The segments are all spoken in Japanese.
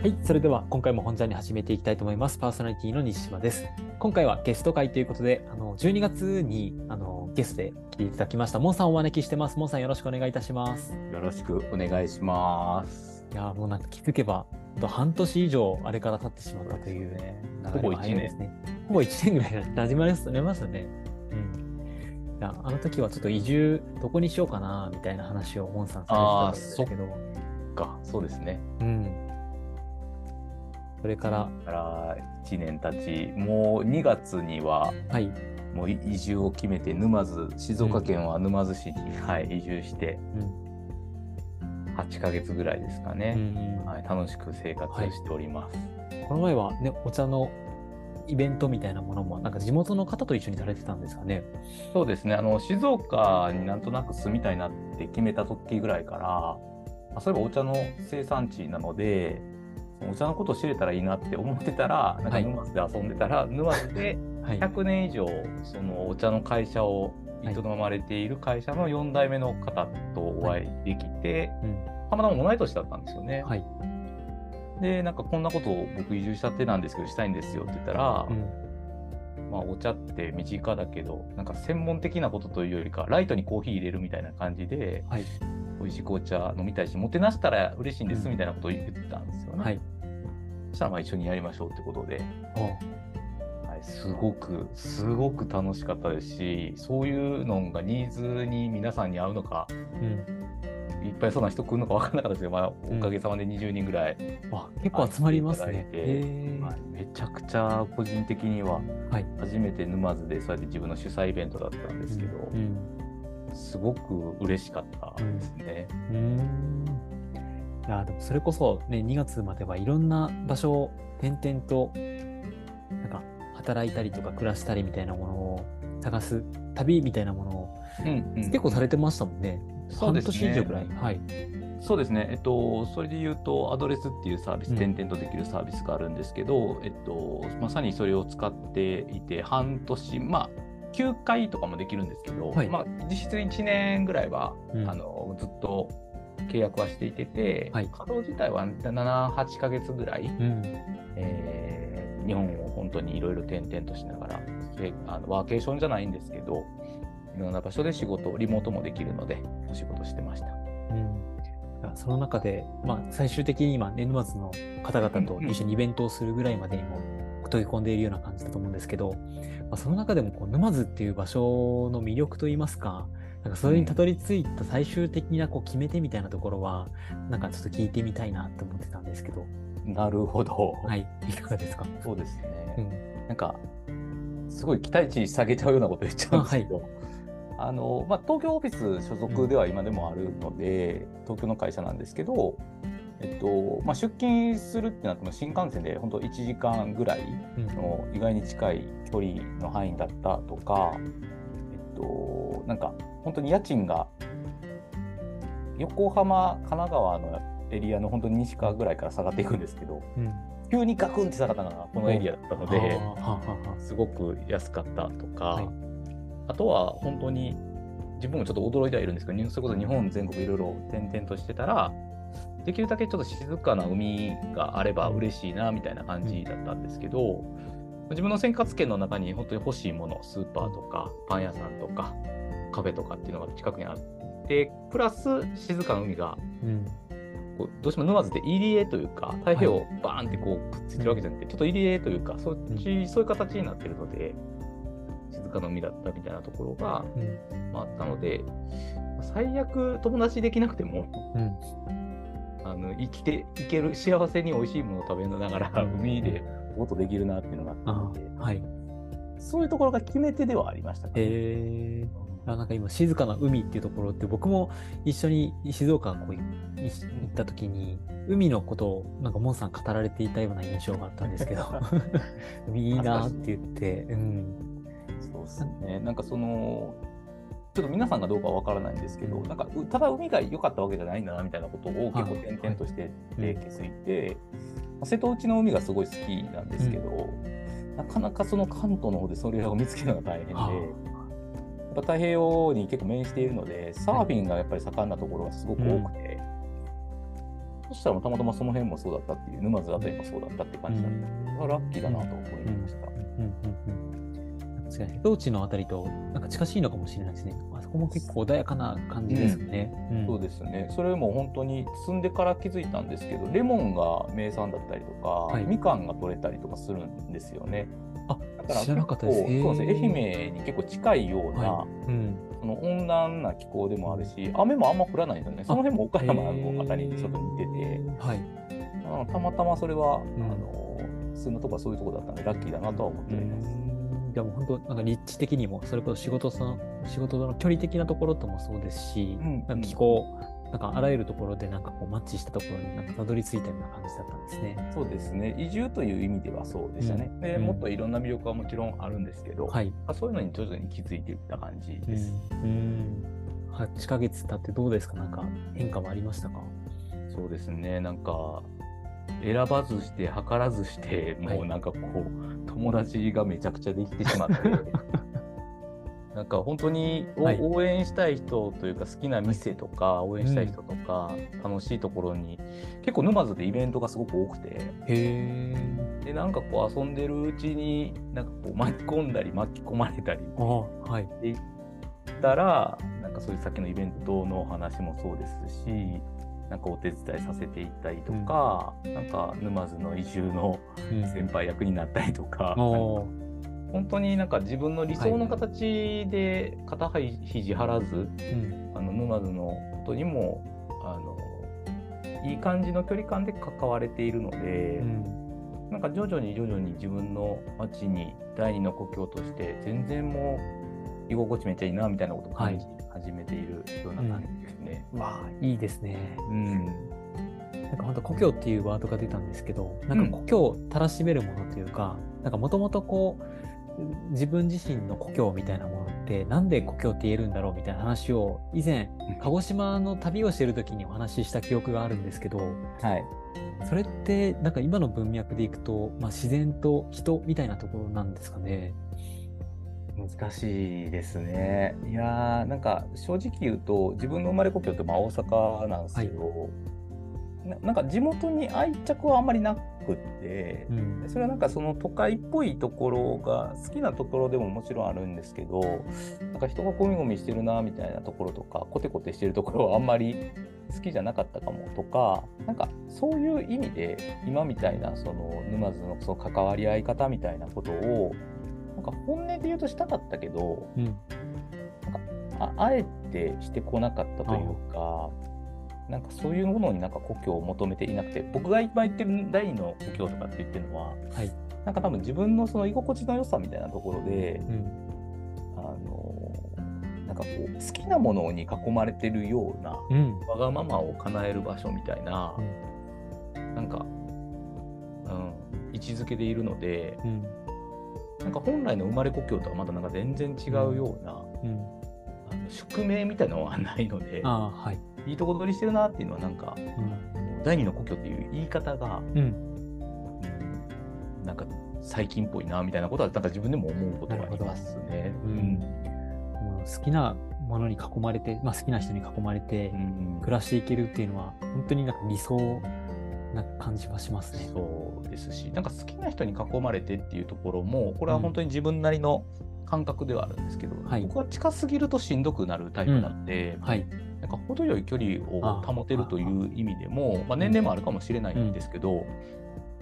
はい、それでは今回も本題に始めていきたいと思います。パーソナリティの西島です。今回はゲスト会ということで、12月にゲストで来ていただきましたモンさんをお招きしてます。モンさん、よろしくお願いいたします。よろしくお願いします。いや、もうなんか気づけば半年以上あれから経ってしまったというね、ほぼ1年ほぼ1年ぐらいなじまれましたね、うん、いや、あの時はちょっと移住どこにしようかなみたいな話をモンさんされてたんですけど。そうですね、うん、それから1年たち、もう2月にはもう移住を決めて、沼津、静岡県は沼津市に、移住して8ヶ月ぐらいですかね、楽しく生活をしております、この前はね、お茶のイベントみたいなものもなんか地元の方と一緒にされてたんですかね。そうですね、静岡になんとなく住みたいなって決めた時ぐらいから、そういえばお茶の生産地なのでお茶のことを知れたらいいなって思ってたら、なんか沼津で遊んでたら、沼津で100年以上そのお茶の会社を営まれている会社の4代目の方とお会いできて、たまたま同い年だったんですよね、で、なんかこんなことを僕移住したてなんですけどしたいんですよって言ったら、お茶って身近だけどなんか専門的なことというよりかライトにコーヒー入れるみたいな感じで、美味しい紅茶飲みたいしもてなしたら嬉しいんですみたいなことを言ってたんですよね、そしたら一緒にやりましょうってことで、すごく楽しかったですし、そういうのがニーズに皆さんに合うのか、いっぱいそうな人来るのか分からなかったですけど、おかげさまで20人ぐらい、結構集まりますね。めちゃくちゃ個人的には初めて沼津でそうやって自分の主催イベントだったんですけど、すごく嬉しかったですね、いや、でもそれこそ、ね、2月まではいろんな場所を転々となんか働いたりとか暮らしたりみたいなものを探す旅みたいなものを、結構されてましたもんね。そうですね、半年以上ぐらい、そうですね、それでいうとアドレスっていうサービス、転々とできるサービスがあるんですけど、まさにそれを使っていて半年、9回とかもできるんですけど、実質1年ぐらいは、ずっと契約はしていてて、稼働自体は7、8ヶ月ぐらい、日本を本当にいろいろ転々としながら、ワーケーションじゃないんですけどいろんな場所で仕事、リモートもできるのでお仕事してました、その中で、最終的に今沼津の方々と一緒にイベントをするぐらいまでにも溶け込んでいるような感じだと思うんですけど、その中でもこう沼津っていう場所の魅力といいますか、なんかそれにたどり着いた最終的なこう決め手みたいなところは、なんかちょっと聞いてみたいなと思ってたんですけど。なるほど。いかがですか。そうですね。なんかすごい期待値下げちゃうようなこと言っちゃうんですけど、東京オフィス所属では今でもあるので、東京の会社なんですけど、出勤するってなっても新幹線で本当1時間ぐらいの意外に近い距離の範囲だったとか、なんか本当に家賃が横浜、神奈川のエリアの本当に西側ぐらいから下がっていくんですけど、急にガクンって下がったのがこのエリアだったので、すごく安かったとか、あとは本当に自分もちょっと驚いてはいるんですけど、それこそ日本全国いろいろ転々としてたらできるだけちょっと静かな海があれば嬉しいなみたいな感じだったんですけど、自分の生活圏の中に本当に欲しいもの、スーパーとかパン屋さんとかカフェとかっていうのが近くにあって、プラス静かな海が、こうどうしても沼津で入り江というか太平洋バーンってこうくっついてるわけじゃなくて、ちょっと入り江というかそういう形になってるので静かな海だったみたいなところが、あったので、最悪友達できなくても、生きていける、幸せに美味しいものを食べながら海でボートできるなっていうのがあって、そういうところが決め手ではありましたね。なんか今静かな海っていうところって、僕も一緒に静岡に行った時に海のことをなんかモンさん語られていたような印象があったんですけどいいなって言って、そうですね。なんかそのちょっと皆さんがどうかは分からないんですけど、なんかただ海が良かったわけじゃないんだなみたいなことを結構転々として気づいて、瀬戸内の海がすごい好きなんですけど、なかなかその関東の方でそれを見つけるのが大変で、太平洋に結構面しているのでサーフィンがやっぱり盛んなところがすごく多くて、としたらたまたまその辺もそうだったっていう、沼津あたりもそうだったって感じだったので、ラッキーだなと思いました。確かに瀬戸内のあたりとなんか近しいのかもしれないですね。あそこも結構穏やかな感じですね、うんうん、そうですね。それも本当に摘んでから気づいたんですけど、レモンが名産だったりとか、はい、みかんが取れたりとかするんですよね。あ、だから知らなかったです。そうですね、愛媛に結構近いような、はい、うん、その温暖な気候でもあるし、雨もあんま降らないんですよね。その辺も岡山のあたりにちょっと似てて、はい、たまたまそれは、うん、住むとかそういうところだったのでラッキーだなとは思っております。うん、でも本当なんか立地的にもそれこそ仕事の距離的なところともそうですし、うんうん、気候なんかあらゆるところでなんかこうマッチしたところになんかたどり着いたような感じだったんですね。そうですね、移住という意味ではそうでしたね、うん、で、うん、もっといろんな魅力はもちろんあるんですけど、はい、そういうのに徐々に気づいていった感じです、うんうん、8ヶ月経ってどうですか、なんか変化はありましたか？そうですね、なんか選ばずして計らずしてもうなんかこう、はい、友達がめちゃくちゃできてしまってなんか本当に応援したい人というか、好きな店とか応援したい人とか楽しいところに、結構沼津でイベントがすごく多くて、へー、でなんかこう遊んでるうちになんかこう巻き込んだり巻き込まれたりでいったら、なんかそういうさっきのイベントの話もそうですし、なんかお手伝いさせていったりとか、うん、なんか沼津の移住の先輩役になったりとか、うん、なんか本当になんか自分の理想の形で肩肘張らず、うん、沼津のことにもいい感じの距離感で関われているので、うん、なんか徐々に自分の町に第二の故郷として全然もう居心地めっちゃいいなみたいなことを感じて、はい、始めているような感じですね。うん、わあ、いいですね。うん、なんか本当故郷っていうワードが出たんですけど、なんか故郷をたらしめるものというか、うん、なんかもともとこう自分自身の故郷みたいなものってなんで故郷って言えるんだろうみたいな話を以前、うん、鹿児島の旅をしてる時にお話しした記憶があるんですけど、はい、それってなんか今の文脈でいくと、まあ、自然と人みたいなところなんですかね。難しいですね。いや、なんか正直言うと自分の生まれ故郷ってまあ大阪なんですけど、はい、なんか地元に愛着はあんまりなくって、うん、それはなんかその都会っぽいところが好きなところでももちろんあるんですけど、なんか人がゴミゴミしてるなみたいなところとか、コテコテしてるところはあんまり好きじゃなかったかもとか、なんかそういう意味で今みたいなその沼津のその関わり合い方みたいなことをなんか本音で言うとしたかったけど、うん、なんか あえてしてこなかったというか、なんかそういうものになんか故郷を求めていなくて、僕が今言ってる第二の故郷とかって言ってるのは、はい、なんか多分自分のその居心地の良さみたいなところで、うん、なんかこう好きなものに囲まれてるような、うん、わがままを叶える場所みたいな、うん、なんか、うん、位置づけでいるので、うん、なんか本来の生まれ故郷とはまたなんか全然違うような、うんうん、宿命みたいなのはないので、あ、はい、いいとこ取りしてるなっていうのはなんか、うん、第二の故郷っていう言い方が、うん、なんか最近っぽいなみたいなことはなんか自分でも思うことがありますね、うんうん、好きなものに囲まれて、まあ、好きな人に囲まれて暮らしていけるっていうのは本当になんか理想な感じはしますね。そうですし、なんか好きな人に囲まれてっていうところもこれは本当に自分なりの感覚ではあるんですけど、うん、はい、僕は近すぎるとしんどくなるタイプなので、うん、はい、なんか程よい距離を保てるという意味でも、まあ、年齢もあるかもしれないんですけど、うん、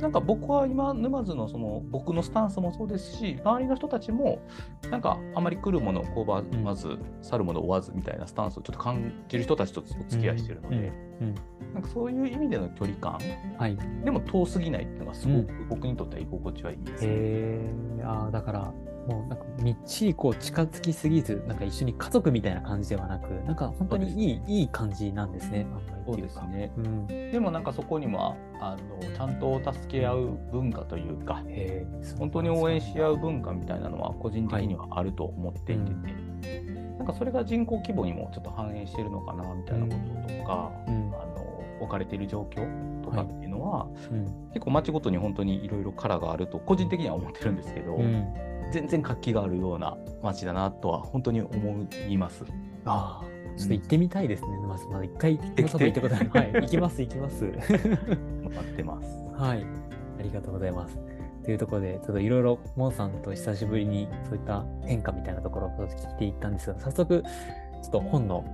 なんか僕は今沼津のその僕のスタンスもそうですし、周りの人たちもなんかあまり来るものを拒まず、うん、去るものを追わずみたいなスタンスをちょっと感じる人たちとお付き合いしてるので、うんうんうん、なんかそういう意味での距離感、はい、でも遠すぎないっていうのがすごく僕にとっては居心地はいいですね、あ、だからもうなんかみっちりこう近づきすぎず、なんか一緒に家族みたいな感じではなく、なんか本当にいい感じなんですね。そうですね、うん、でもなんかそこにはちゃんと助け合う文化というか、本当に応援し合う文化みたいなのは個人的にはあると思っていて、はい、うん、なんかそれが人口規模にもちょっと反映してるのかなみたいなこととか、うんうん、置かれている状況とかっていうのは、はい、うん、結構街ごとに本当にいろいろカラーがあると個人的には思ってるんですけど、うん、全然活気があるような街だなとは本当に思います。ああ、ちょっと行ってみたいですね。まず、一回皆様行ったことある。はい、行きます。待ってます。はい、ありがとうございます。というところで、ちょっといろいろモンさんと久しぶりにそういった変化みたいなところを聞いていったんですが、早速ちょっと本の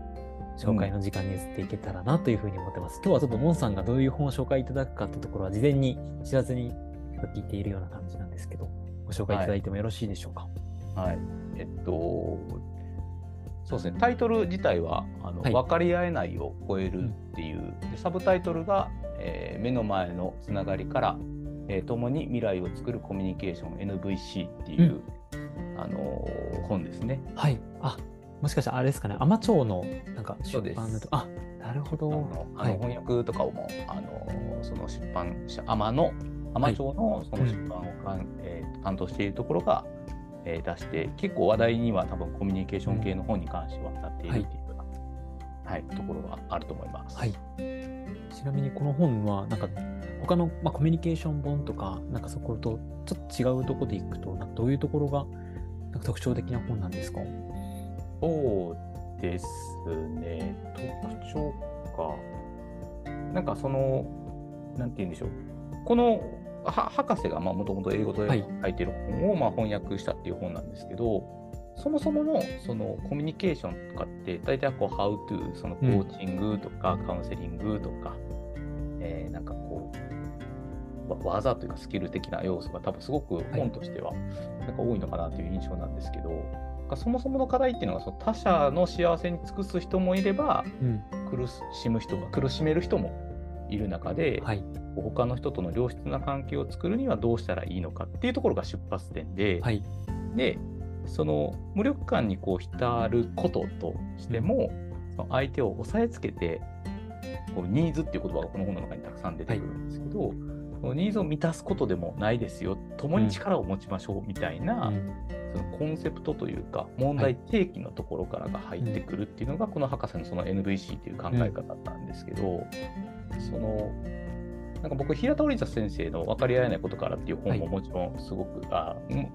紹介の時間に移っていけたらなというふうに思ってます。今日はちょっとモンさんがどういう本を紹介いただくかというところは事前に知らずに聞いているような感じなんですけど、ご紹介いただいてもよろしいでしょうか。はい、そうですね、タイトル自体は分かり合えないを超えるっていう、でサブタイトルが、目の前のつながりから、共に未来を作るコミュニケーション NVC っていう、本ですね。はい、あ、もしかしたらあれですかね、海士町のなんか出版のと、あ、なるほど、はい、翻訳とかをもその出版社海士町のその出版を担当しているところが出して、結構話題には多分コミュニケーション系の本に関してはなっているっていうような、はい、ところがあると思います。はい、ちなみにこの本はなんか他の、コミュニケーション本とかなんかそことちょっと違うところでいくと、なんかどういうところがなんか特徴的な本なんですか？そうですね、特徴か、なんかそのなんて言うんでしょう、この博士がもともと英語で書いてる本を翻訳したっていう本なんですけど、はい、そもそものそのコミュニケーションとかって大体こう How to そのコーチングとかカウンセリングとか、なんかこう技というかスキル的な要素が多分すごく本としてはなんか多いのかなという印象なんですけど、はい、そもそもの課題っていうのがその他者の幸せに尽くす人もいれば、苦しめる人もいる中で、はい、他の人との良質な関係を作るにはどうしたらいいのかっていうところが出発点で、はい、でその無力感にこう浸ることとしても、その相手を押さえつけてこうニーズっていう言葉がこの本の中にたくさん出てくるんですけど、はい、そのニーズを満たすことでもないですよ、共に力を持ちましょうみたいな、そのコンセプトというか問題提起のところからが入ってくるっていうのが、この博士のその NVC という考え方だったんですけど、そのなんか僕平田織田先生の分かり合えないことからっていう本ももちろんすごく、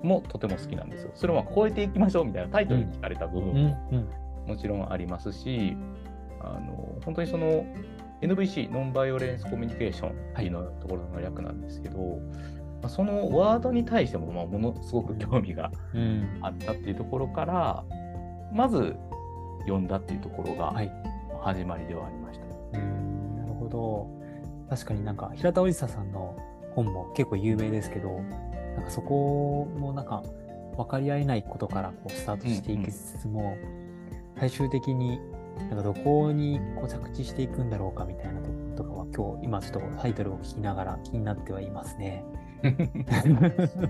もとても好きなんですよ。それを超えていきましょうみたいなタイトルに聞かれた部分ももちろんありますし、本当にその NVC ノンバイオレンスコミュニケーションっていうのところの略なんですけど、そのワードに対してもものすごく興味があったっていうところから、まず読んだっていうところが始まりではありました。なるほど。確かになんか平田織沙さんの本も結構有名ですけど、なんかそこもなんか分かり合えないことからこうスタートしていきつつも、最終的になんかどこにこう着地していくんだろうかみたいなところとかは、今ちょっとタイトルを聞きながら気になってはいますね。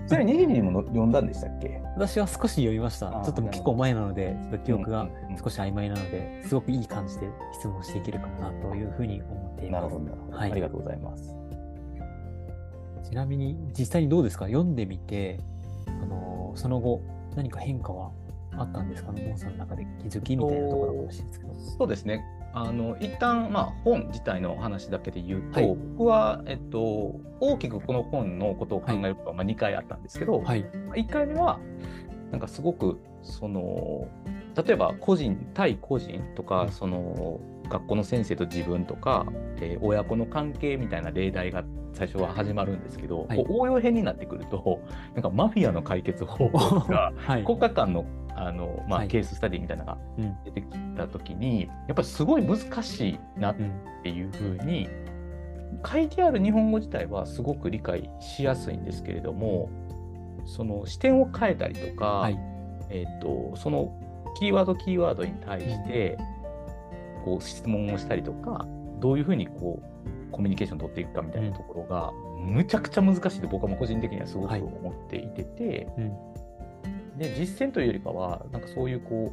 ちなみにネギにも読んだんでしたっけ？私は少し読みました。ちょっと結構前なので、ちょっと記憶が少し曖昧なので、すごくいい感じで質問していけるかもなというふうに思っています。なるほど、なるほど、はい、ありがとうございます。ちなみに実際にどうですか、読んでみて、その後何か変化はあったんですかね、モンさんの中で気づきみたいなところが欲しいですけど。そうですね、一旦本自体の話だけで言うと、僕は大きくこの本のことを考えることは2回あったんですけど、1回目はなんかすごくその例えば対個人とか、その学校の先生と自分とか、親子の関係みたいな例題が最初は始まるんですけど、応用編になってくるとなんかマフィアの解決方法とか、国家間のケーススタディみたいなのが出てきた時に、やっぱりすごい難しいなっていうふうに、書いてある日本語自体はすごく理解しやすいんですけれども、その視点を変えたりとか、そのキーワードに対してこう質問をしたりとか、どういうふうにこうコミュニケーション取っていくかみたいなところがむちゃくちゃ難しいと僕は個人的にはすごく思っていて、で実践というよりかはなんかそういうこう、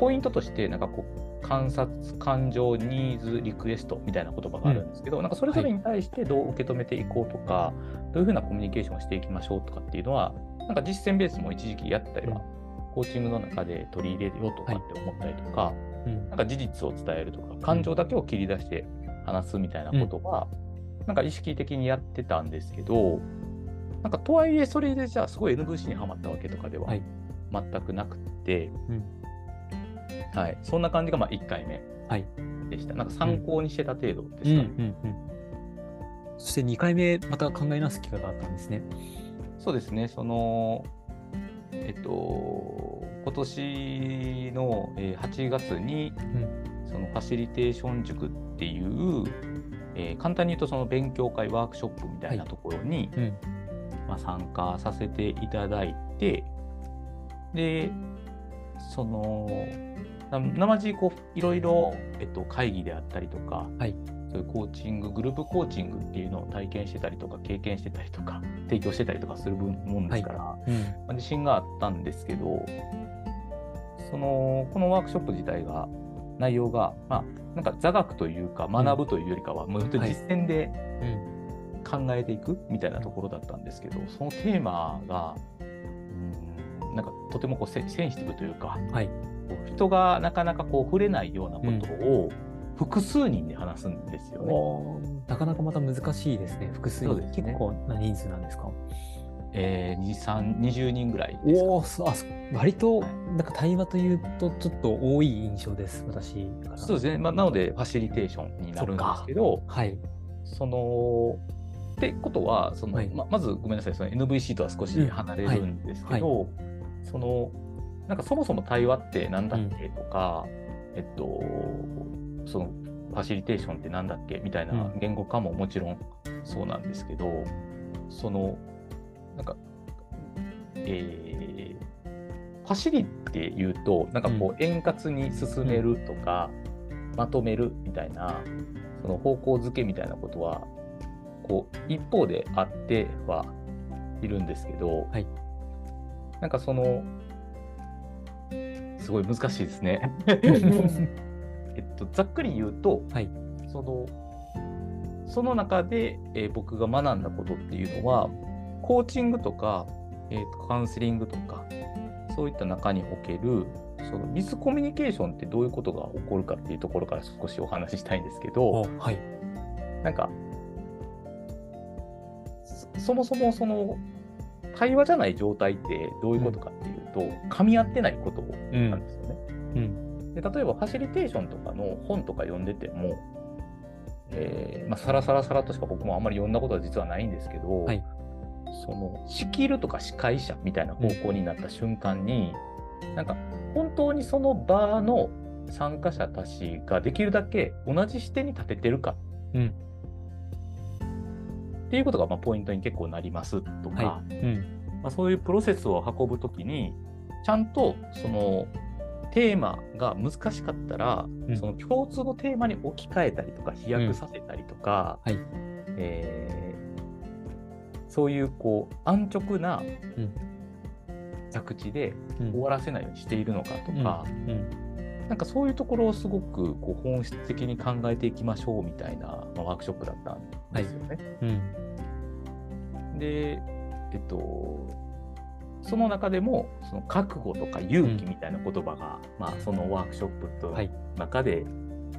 ポイントとしてなんかこう観察、感情、ニーズ、リクエストみたいな言葉があるんですけど、なんかそれぞれに対してどう受け止めていこうとか、どういうふうなコミュニケーションをしていきましょうとかっていうのは、なんか実践ベースも一時期やったりは、コーチングの中で取り入れようとかって思ったりとか、なんか事実を伝えるとか感情だけを切り出して話すみたいなことは、なんか意識的にやってたんですけど、なんかとはいえそれでじゃあすごい NVC にはまったわけとかでは全くなくて、はい、そんな感じがまあ1回目でした、はい、なんか参考にしてた程度でした、うんうんうんうん、そして2回目また考え直す機会があったんですね。そうですね、その今年の8月に、うん、そのファシリテーション塾っていう、簡単に言うとその勉強会ワークショップみたいなところに、はい、うんまあ、参加させていただいて、でそのなまじこういろいろ、会議であったりとか、はい、そういうコーチンググループコーチングっていうのを体験してたりとか経験してたりとか提供してたりとかするもんですから、はいうんまあ、自信があったんですけど、このワークショップ自体が内容が、まあ、なんか座学というか学ぶというよりかは、うん、もう実践で、はいうん考えていくみたいなところだったんですけど、そのテーマがなんかとてもこうセンシティブというか、はい、人がなかなかこう触れないようなことを複数人で話すんですよね、うん、なかなかまた難しいですね。複数人、ね、結構な人数なんですか？20人ぐらいですか。おあ割となんか対話というとちょっと多い印象です、私から。そうですね、まあ、なのでファシリテーションになるんですけど、はい、そのってことはその、はい、まずごめんなさい、その NVC とは少し離れるんですけど、うんはいはい、そのなんかそもそも対話ってなんだっけとか、うんそのファシリテーションってなんだっけみたいな言語化ももちろんそうなんですけど、うん、そのなんか、ファシリっていうとなんかこう円滑に進めるとか、うん、まとめるみたいなその方向づけみたいなことはこう一方であってはいるんですけど、はい、なんかそのすごい難しいですねざっくり言うと、はい、その中で、僕が学んだことっていうのはコーチングとか、カウンセリングとかそういった中におけるそのミスコミュニケーションってどういうことが起こるかっていうところから少しお話ししたいんですけど、はい、なんかそもそもその対話じゃない状態ってどういうことかっていうと、うん、噛み合ってないことなんですよね、うんうん、で例えばファシリテーションとかの本とか読んでても、まあ、サラとしか僕もあんまり読んだことは実はないんですけど、はい、その仕切るとか司会者みたいな方向になった瞬間に、うん、なんか本当にその場の参加者たちができるだけ同じ視点に立ててるか、うんっていうことがまあポイントに結構なりますとか、はいうんまあ、そういうプロセスを運ぶときにちゃんとそのテーマが難しかったら、うん、その共通のテーマに置き換えたりとか飛躍させたりとか、うんはいそういうこう安直な着地で終わらせないようにしているのかとか、うんうんうん、なんかそういうところをすごくこう本質的に考えていきましょうみたいなワークショップだったんですよね、はいうんでその中でもその覚悟とか勇気みたいな言葉が、うんまあ、そのワークショップの中で、はい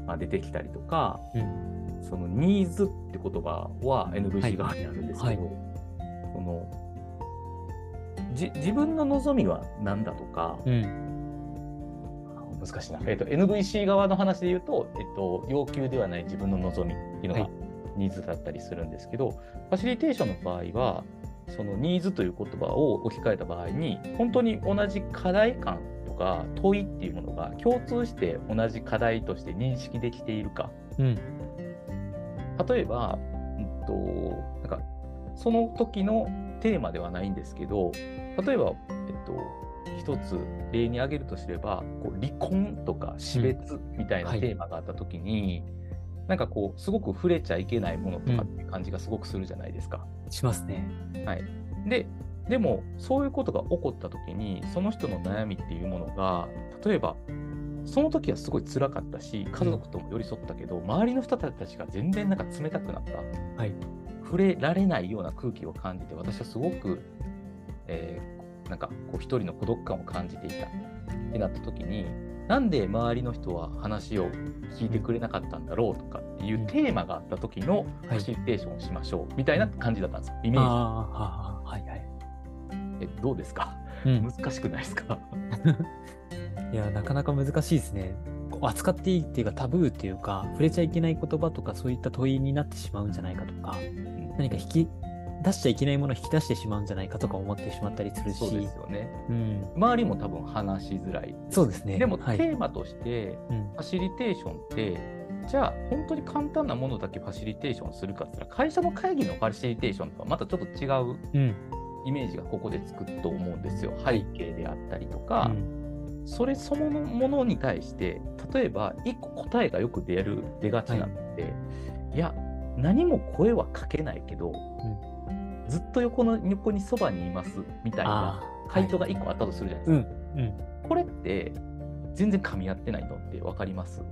まあ、出てきたりとか、うん、そのニーズって言葉は NVC 側にあるんですけど、はいはい、その自分の望みは何だとか、うん、難しいな、NVC 側の話で言うと、要求ではない自分の望みっていうのが、はいニーズだったりするんですけど、ファシリテーションの場合はそのニーズという言葉を置き換えた場合に本当に同じ課題感とか問いっていうものが共通して同じ課題として認識できているか、うん、例えば、なんかその時のテーマではないんですけど、例えば、一つ例に挙げるとすればこう離婚とか死別みたいなテーマがあった時に、うんはいなんかこうすごく触れちゃいけないものとかって感じがすごくするじゃないですか、うん、しますね、はい、でもそういうことが起こった時にその人の悩みっていうものが例えばその時はすごい辛かったし家族とも寄り添ったけど、うん、周りの人たちが全然なんか冷たくなった、はい、触れられないような空気を感じて私はすごく、なんかこう一人の孤独感を感じていたってなった時になんで周りの人は話を聞いてくれなかったんだろうとかっていうテーマがあった時のファシリテーションをしましょうみたいな感じだったんですよ、イメージ。あー、はいはい。どうですか、うん、難しくないですかいや、なかなか難しいですね。扱っていいっていうか、タブーっていうか、触れちゃいけない言葉とか、そういった問いになってしまうんじゃないかとか、何か出しちゃいけないものを引き出してしまうんじゃないかとか思ってしまったりするし、そうですよね、うん、周りも多分話しづらい。そうですね。でも、はい、テーマとしてファシリテーションって、うん、じゃあ本当に簡単なものだけファシリテーションするかって言ったら、会社の会議のファシリテーションとはまたちょっと違う、うん、イメージがここでつくと思うんですよ。背景であったりとか、うん、それそのものに対して例えば一個答えがよく出がちなので、はい、いや何も声はかけないけど、うんずっと横にそばにいますみたいな回答が1個あったとするじゃないですか、はいうん、これって全然噛み合ってないのって分かります？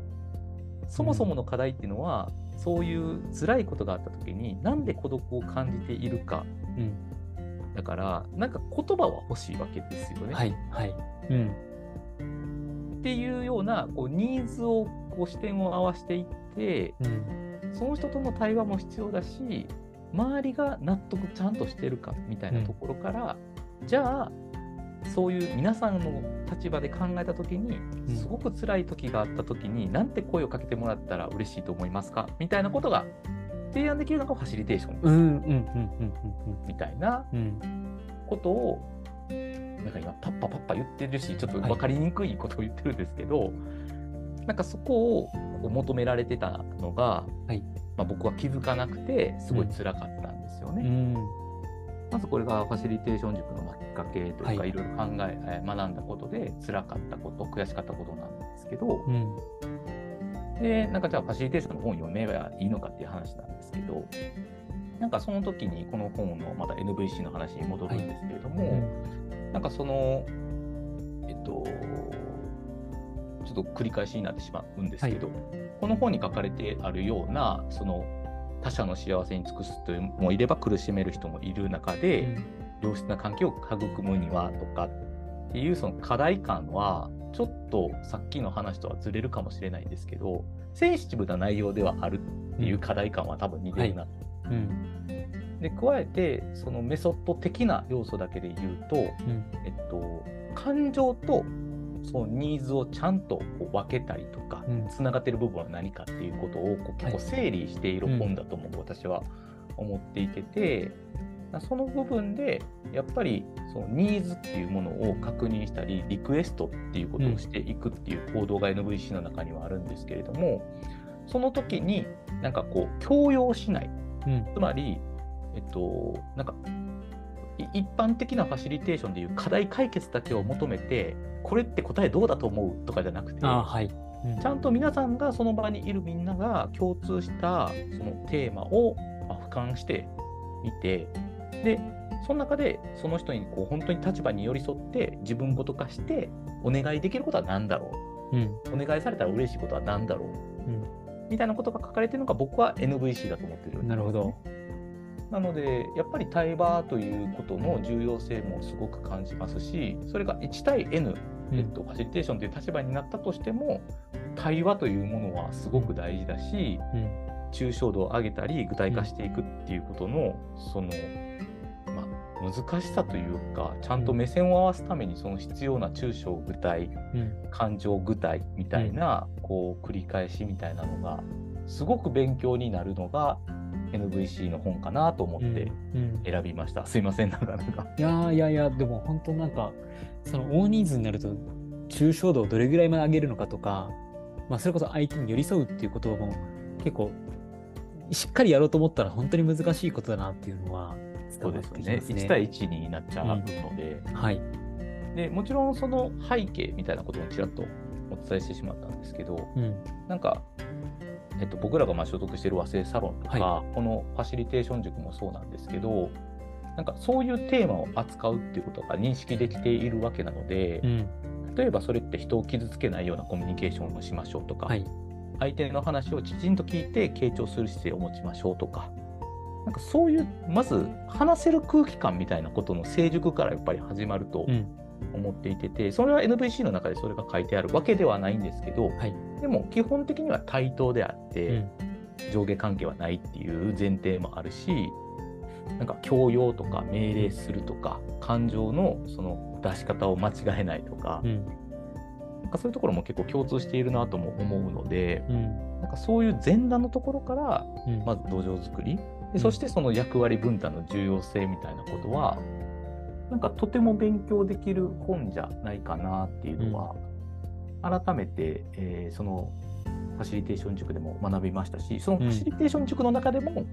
そもそもの課題っていうのは、うん、そういう辛いことがあった時になんで孤独を感じているか、うん、だからなんか言葉は欲しいわけですよね、はいはいうん、っていうようなこうニーズをこう視点を合わせていって、うん、その人との対話も必要だし周りが納得ちゃんとしてるかみたいなところから、うん、じゃあそういう皆さんの立場で考えた時に、うん、すごく辛い時があった時になんて声をかけてもらったら嬉しいと思いますかみたいなことが提案できるのがファシリテーションです、うんうんうんうん、みたいなことをなんか今パッパパッパ言ってるしちょっと分かりにくいことを言ってるんですけど、はい、なんかそこを求められてたのが、はいまあ、僕は気づかなくてすごい辛かったんですよね、うんうん、まずこれがファシリテーション塾のきっかけというか、はい、いろいろ考え学んだことで辛かったこと悔しかったことなんですけど、うん、でなんかじゃあファシリテーションの本読めばいいのかっていう話なんですけどなんかその時にこの本のまた NVC の話に戻るんですけれども、はい、なんかそのちょっと繰り返しになってしまうんですけど、はい、この本に書かれてあるようなその他者の幸せに尽くすという人もいれば苦しめる人もいる中で、うん、良質な関係を育むにはとかっていうその課題感はちょっとさっきの話とはずれるかもしれないんですけどセンシティブな内容ではあるっていう課題感は多分似てるな、はいうん、で加えてそのメソッド的な要素だけで言うと、うん感情とそのニーズをちゃんと分けたりとかつながってる部分は何かっていうことを結構整理している本だと思う、はい、私は思っていててその部分でやっぱりそのニーズっていうものを確認したりリクエストっていうことをしていくっていう行動が NVC の中にはあるんですけれどもその時になんかこう強要しない、うん、つまりなんか一般的なファシリテーションでいう課題解決だけを求めてこれって答えどうだと思うとかじゃなくて、はいうん、ちゃんと皆さんがその場にいるみんなが共通したそのテーマを俯瞰してみてでその中でその人にこう本当に立場に寄り添って自分ごと化してお願いできることは何だろう、うん、お願いされたら嬉しいことは何だろう、うん、みたいなことが書かれているのが僕は NVC だと思っているんですね。なるほど。なのでやっぱり対話ということの重要性もすごく感じますしそれが1対 N、ファシリテーションという立場になったとしても対話というものはすごく大事だし、うん、抽象度を上げたり具体化していくっていうことの、うん、その、難しさというかちゃんと目線を合わすためにその必要な抽象具体、うん、感情具体みたいな、うん、こう繰り返しみたいなのがすごく勉強になるのがNVC の本かなと思って選びました、うんうん、すいませんなかなかいやでも本当なんかその大ニーズになると抽象度をどれぐらいまで上げるのかとか、それこそ相手に寄り添うっていう言葉も結構しっかりやろうと思ったら本当に難しいことだなっていうのは伝わってきますね。そうですね。1対1になっちゃうので、うんはい、でもちろんその背景みたいなこともちらっとお伝えしてしまったんですけど、うん、なんか僕らが所属している和製サロンとか、はい、このファシリテーション塾もそうなんですけどなんかそういうテーマを扱うっていうことが認識できているわけなので、うん、例えばそれって人を傷つけないようなコミュニケーションをしましょうとか、はい、相手の話をきちんと聞いて傾聴する姿勢を持ちましょうとか、なんかそういうまず話せる空気感みたいなことの成熟からやっぱり始まると思っていてて、うん、それは NVC の中でそれが書いてあるわけではないんですけど、はいでも基本的には対等であって、うん、上下関係はないっていう前提もあるしなんか強要とか命令するとか感情のその出し方を間違えないとか、うん、なんかそういうところも結構共通しているなとも思うので、うん、なんかそういう前段のところからまず土壌作り、うん、でそしてその役割分担の重要性みたいなことはなんかとても勉強できる本じゃないかなっていうのは、うん、改めて、そのファシリテーション塾でも学びましたし、そのファシリテーション塾の中でも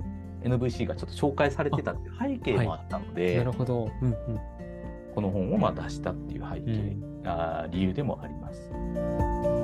NVC がちょっと紹介されてたっていう背景もあったので、はい、なるほど、うんうん、この本をまあ出したっていう背景、理由でもあります。